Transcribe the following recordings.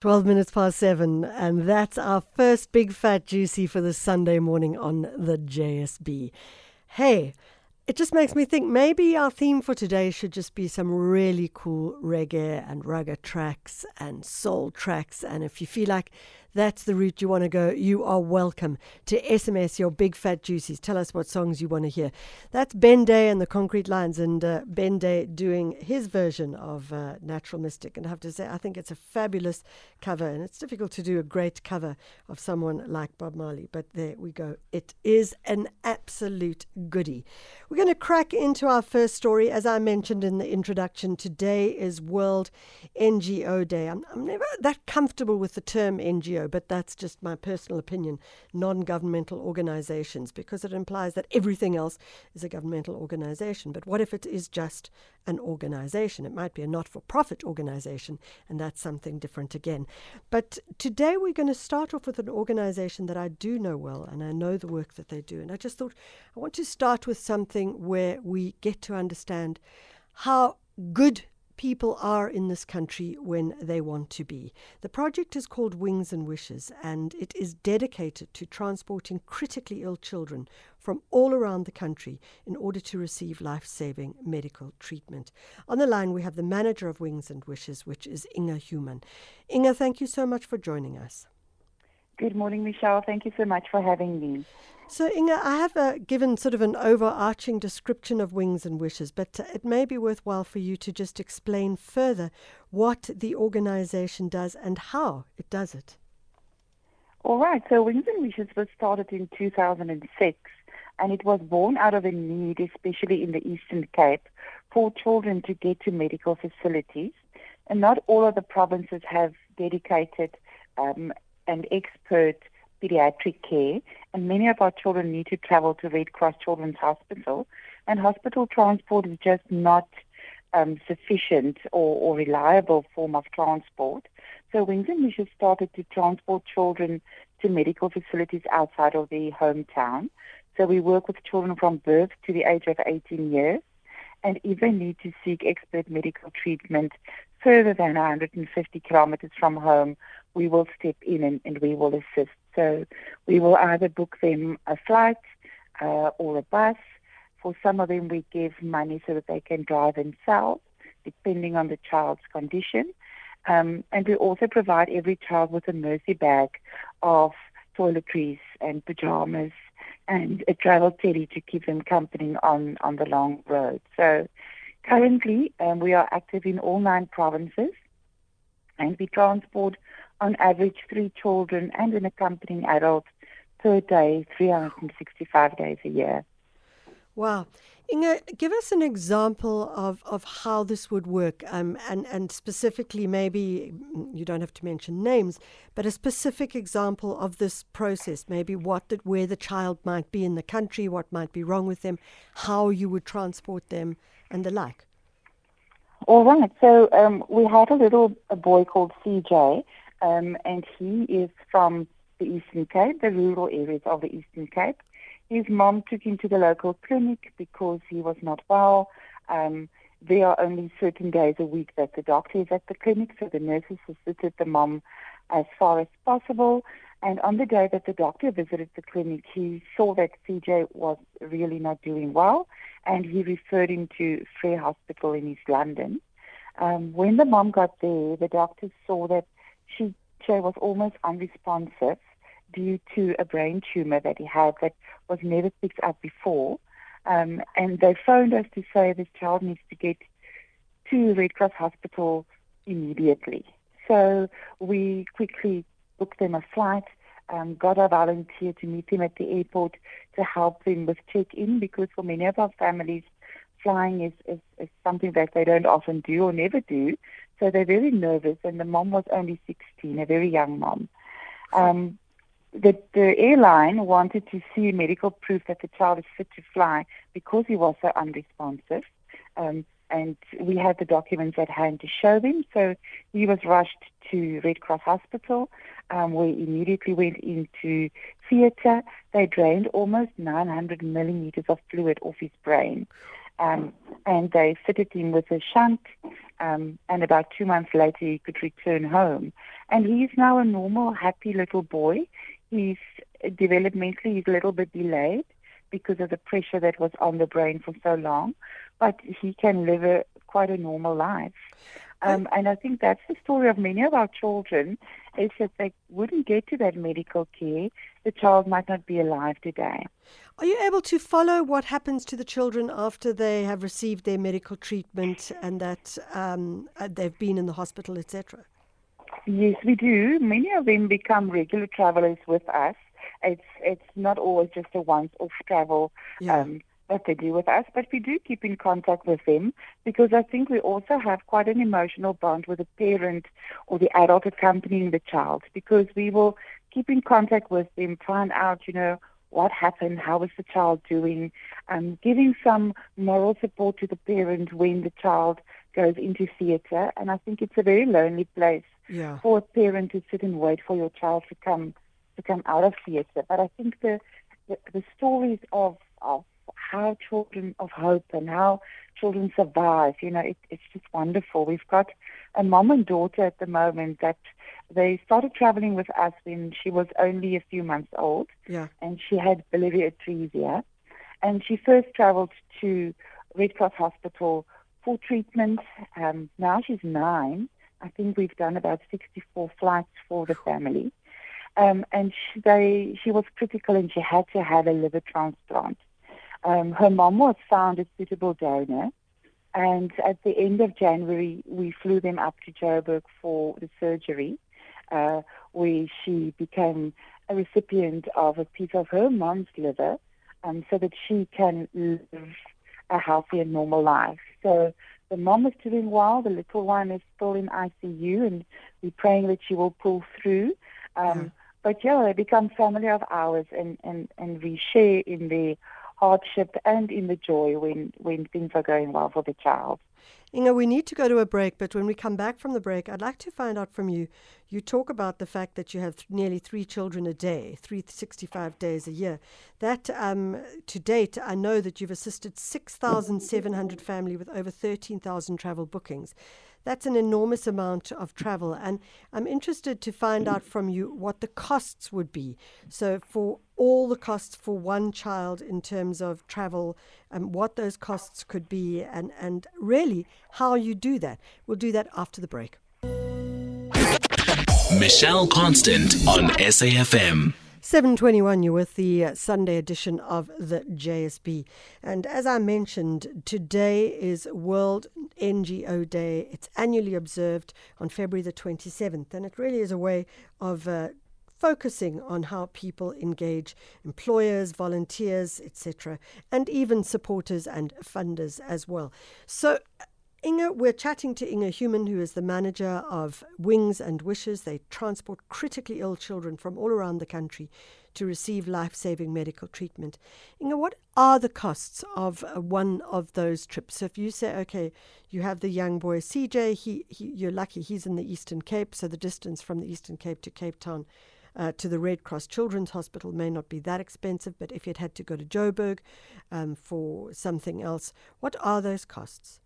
12 minutes past 7, and that's our first big fat juicy for this Sunday morning on the JSB. Hey, it just makes me think maybe our theme for today should just be some really cool reggae and ragga tracks and soul tracks. And if you feel like that's the route you want to go, you are welcome to SMS your big fat juicies. Tell us what songs you want to hear. That's Ben Day and the Concrete Lines, and Ben Day doing his version of Natural Mystic. And I have to say, I think it's a fabulous cover, and it's difficult to do a great cover of someone like Bob Marley. But there we go. It is an absolute goodie. We're going to crack into our first story. As I mentioned in the introduction, today is World NGO Day. I'm never that comfortable with the term NGO, but that's just my personal opinion, non-governmental organizations, because it implies that everything else is a governmental organization. But what if it is just an organization? It might be a not-for-profit organization, and that's something different again. But today we're going to start off with an organization that I do know well, and I know the work that they do. And I just thought I want to start with something where we get to understand how good people are in this country when they want to be. The project is called Wings and Wishes, and it is dedicated to transporting critically ill children from all around the country in order to receive life-saving medical treatment. On the line, we have the manager of Wings and Wishes, which is Inge Human. Inge, thank you so much for joining us. Good morning, Michelle. Thank you so much for having me. So, Inge, I have given sort of an overarching description of Wings and Wishes, but it may be worthwhile for you to just explain further what the organization does and how it does it. All right. So, Wings and Wishes was started in 2006, and it was born out of a need, especially in the Eastern Cape, for children to get to medical facilities. And not all of the provinces have dedicated and expert pediatric care, and many of our children need to travel to Red Cross Children's Hospital, and hospital transport is just not sufficient or reliable form of transport. So Wings and Wishes started to transport children to medical facilities outside of their hometown. So we work with children from birth to the age of 18 years, and if they need to seek expert medical treatment further than 150 kilometers from home, we will step in and we will assist. So we will either book them a flight or a bus. For some of them, we give money so that they can drive themselves, depending on the child's condition. And we also provide every child with a mercy bag of toiletries and pajamas and a travel teddy to keep them company on the long road. So currently, we are active in all 9 provinces, and we transport on average 3 children and an accompanying adult per day, 365 days a year. Wow. Inge, give us an example of how this would work, and specifically, maybe you don't have to mention names, but a specific example of this process, maybe where the child might be in the country, what might be wrong with them, how you would transport them, and the like. All right. So we had a boy called CJ, and he is from the Eastern Cape, the rural areas of the Eastern Cape. His mom took him to the local clinic because he was not well. There are only certain days a week that the doctor is at the clinic, so the nurses visited the mom as far as possible. And on the day that the doctor visited the clinic, he saw that CJ was really not doing well, and he referred him to Fray Hospital in East London. When the mom got there, the doctor saw that CJ was almost unresponsive due to a brain tumor that he had that was never picked up before. And they phoned us to say this child needs to get to Red Cross Hospital immediately. So we quickly booked them a flight, got a volunteer to meet them at the airport to help them with check-in, because for many of our families, flying is something that they don't often do or never do. So they're very nervous, and the mom was only 16, a very young mom. The airline wanted to see medical proof that the child is fit to fly because he was so unresponsive. And we had the documents at hand to show them. So he was rushed to Red Cross Hospital. We immediately went into theatre. They drained almost 900 milliliters of fluid off his brain. And they fitted him with a shunt and about 2 months later he could return home. And he's now a normal, happy little boy. He's developmentally, he's a little bit delayed because of the pressure that was on the brain for so long, but he can live quite a normal life. And I think that's the story of many of our children, is that they wouldn't get to that medical care. The child might not be alive today. Are you able to follow what happens to the children after they have received their medical treatment and that they've been in the hospital, etc.? Yes, we do. Many of them become regular travelers with us. It's not always just a once-off travel that they do with us, but we do keep in contact with them, because I think we also have quite an emotional bond with the parent or the adult accompanying the child, because we will keep in contact with them, find out, what happened, how is the child doing, giving some moral support to the parent when the child goes into theatre. And I think it's a very lonely place for a parent to sit and wait for your child to come out of theatre. But I think the stories of how children of hope and how children survive, it's just wonderful. We've got a mom and daughter at the moment that they started traveling with us when she was only a few months old, and she had biliary atresia, and she first traveled to Red Cross Hospital for treatment. Now she's 9. I think we've done about 64 flights for the family, and she was critical and she had to have a liver transplant. Her mom was found a suitable donor, and at the end of January, we flew them up to Joburg for the surgery, where she became a recipient of a piece of her mom's liver, so that she can live a healthy and normal life. So the mom is doing well, the little one is still in ICU, and we're praying that she will pull through. But they become family of ours, and we share in the hardship and in the joy when things are going well for the child. Inge, we need to go to a break, but when we come back from the break, I'd like to find out from you. You talk about the fact that you have nearly 3 children a day, 365 days a year. That, to date, I know that you've assisted 6,700 families with over 13,000 travel bookings. That's an enormous amount of travel, and I'm interested to find out from you what the costs would be. So for all the costs for one child in terms of travel, what those costs could be, and really how you do that. We'll do that after the break. Michelle Constant on SAFM. 7:21, you're with the Sunday edition of the JSB. And as I mentioned, today is World NGO Day. It's annually observed on February the 27th, and it really is a way of focusing on how people engage employers, volunteers, etc., and even supporters and funders as well. So, Inge, we're chatting to Inge Human, who is the manager of Wings and Wishes. They transport critically ill children from all around the country to receive life-saving medical treatment. Inge, what are the costs of one of those trips? So if you say, okay, you have the young boy CJ, you're lucky, he's in the Eastern Cape, so the distance from the Eastern Cape to Cape Town to the Red Cross Children's Hospital may not be that expensive, but if you'd had to go to Joburg for something else, what are those costs?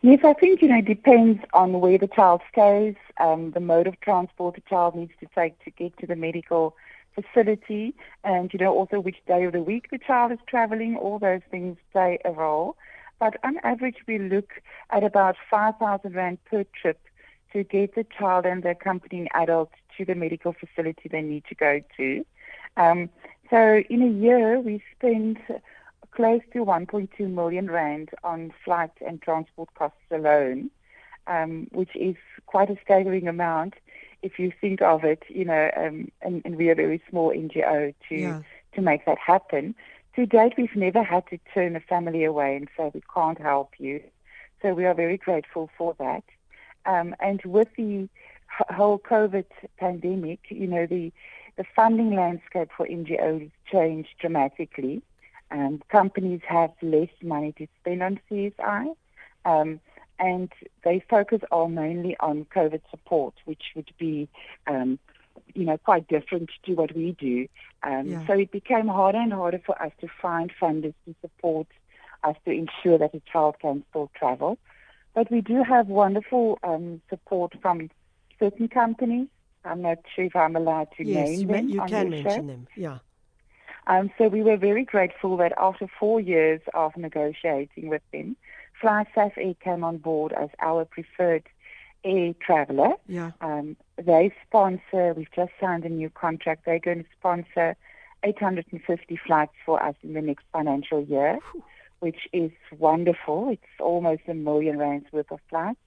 Yes, I think, it depends on where the child stays, the mode of transport the child needs to take to get to the medical facility, and, also which day of the week the child is traveling. All those things play a role. But on average, we look at about 5,000 Rand per trip to get the child and the accompanying adult to the medical facility they need to go to. So in a year, we spend close to 1.2 million Rand on flight and transport costs alone, which is quite a staggering amount if you think of it, and we are a very small NGO to make that happen. To date, we've never had to turn a family away and say, we can't help you. So we are very grateful for that. And with the whole COVID pandemic, the funding landscape for NGOs changed dramatically. Companies have less money to spend on CSI, and they focus all mainly on COVID support, which would be, quite different to what we do. So it became harder and harder for us to find funders to support us to ensure that a child can still travel. But we do have wonderful support from certain companies. I'm not sure if I'm allowed to name them. Yes, you can mention them, yeah. So we were very grateful that after 4 years of negotiating with them, FlySafe Air came on board as our preferred air traveller. Yeah. They sponsor, we've just signed a new contract, they're going to sponsor 850 flights for us in the next financial year, which is wonderful. It's almost R1 million worth of flights,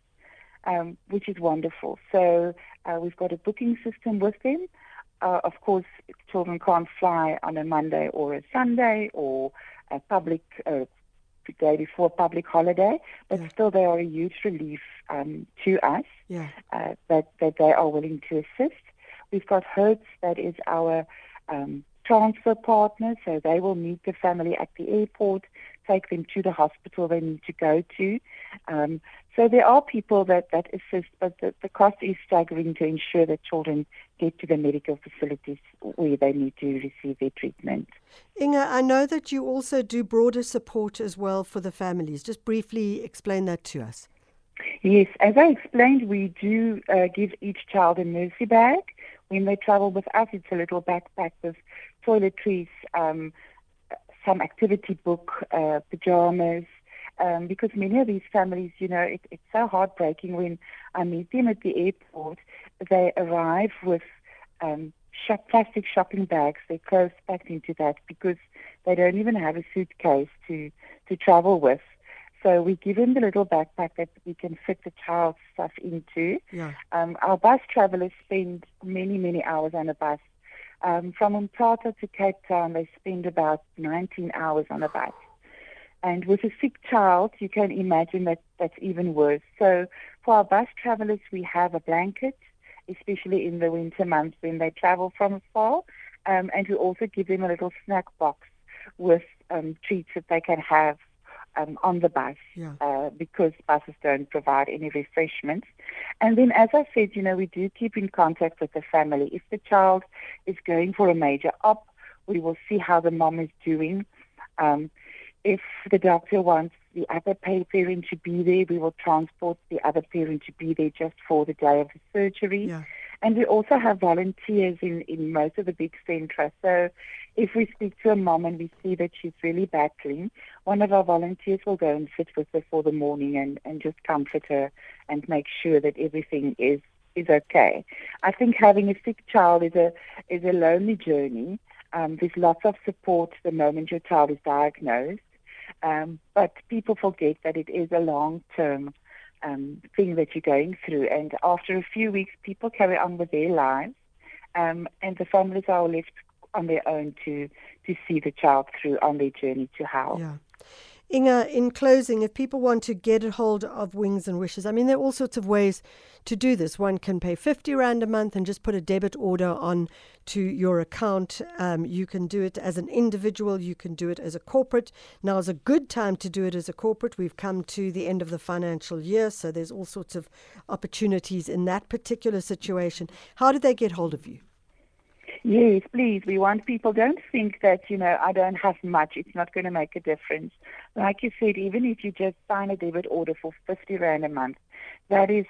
which is wonderful. So we've got a booking system with them. Of course, children can't fly on a Monday or a Sunday or a public day before public holiday, but still they are a huge relief to us that they are willing to assist. We've got Hertz, that is our transfer partner, so they will meet the family at the airport, take them to the hospital they need to go to. So there are people that assist, but the cost is staggering to ensure that children get to the medical facilities where they need to receive their treatment. Inge, I know that you also do broader support as well for the families. Just briefly explain that to us. Yes, as I explained, we do give each child a nursery bag. When they travel with us, it's a little backpack with toiletries, some activity book, pajamas, because many of these families, you know, it's so heartbreaking when I meet them at the airport. They arrive with plastic shopping bags, their clothes packed into that, because they don't even have a suitcase to travel with. So we give them the little backpack that we can fit the child's stuff into. Yeah. Our bus travelers spend many, many hours on a bus. From Umplata to Cape Town, they spend about 19 hours on a bus. And with a sick child, you can imagine that that's even worse. So for our bus travelers, we have a blanket, especially in the winter months when they travel from afar. And we also give them a little snack box with treats that they can have on the bus, because buses don't provide any refreshments. And then, as I said, you know, we do keep in contact with the family. If the child is going for a major op, we will see how the mom is doing. If the doctor wants the other parent to be there, we will transport the other parent to be there just for the day of the surgery. Yeah. And we also have volunteers in most of the big centra. So if we speak to a mom and we see that she's really battling, one of our volunteers will go and sit with her for the morning and just comfort her and make sure that everything is okay. I think having a sick child is a lonely journey. There's lots of support the moment your child is diagnosed. But people forget that it is a long-term thing that you're going through, and after a few weeks people carry on with their lives, and the families are left on their own to see the child through on their journey to health. Yeah. Inge, in closing, if people want to get a hold of Wings and Wishes, I mean, there are all sorts of ways to do this. One can pay 50 Rand a month and just put a debit order on to your account. You can do it as an individual. You can do it as a corporate. Now is a good time to do it as a corporate. We've come to the end of the financial year, so there's all sorts of opportunities in that particular situation. How do they get hold of you? Yes, please. We want people, don't think that, you know, I don't have much, it's not going to make a difference. Like you said, even if you just sign a debit order for 50 Rand a month, that is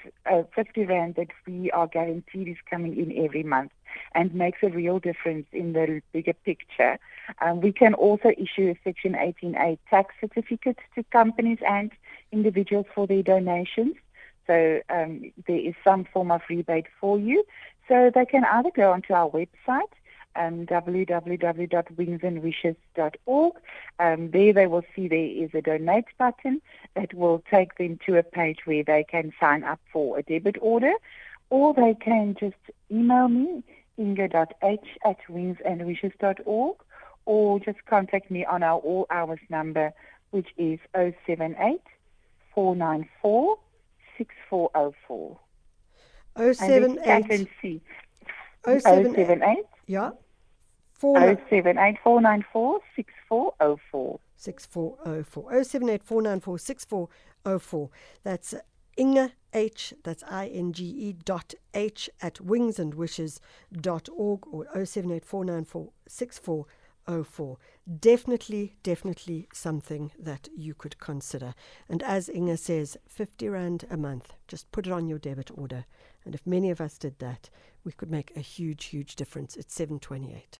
50 Rand that we are guaranteed is coming in every month and makes a real difference in the bigger picture. We can also issue a Section 18A tax certificate to companies and individuals for their donations. So there is some form of rebate for you. So they can either go onto our website, www.wingsandwishes.org. There they will see there is a donate button that will take them to a page where they can sign up for a debit order, or they can just email me, inge.h@wingsandwishes.org, or just contact me on our all hours number, which is 078 494 6404. 078 494 6404. 6404. 078 494 6404. That's Inge H. That's INGE.H@wingsandwishes.org or 078 494 6404. 04. Definitely something that you could consider. And as Inge says, 50 Rand a month, just put it on your debit order. And if many of us did that, we could make a huge difference. It's 7.28.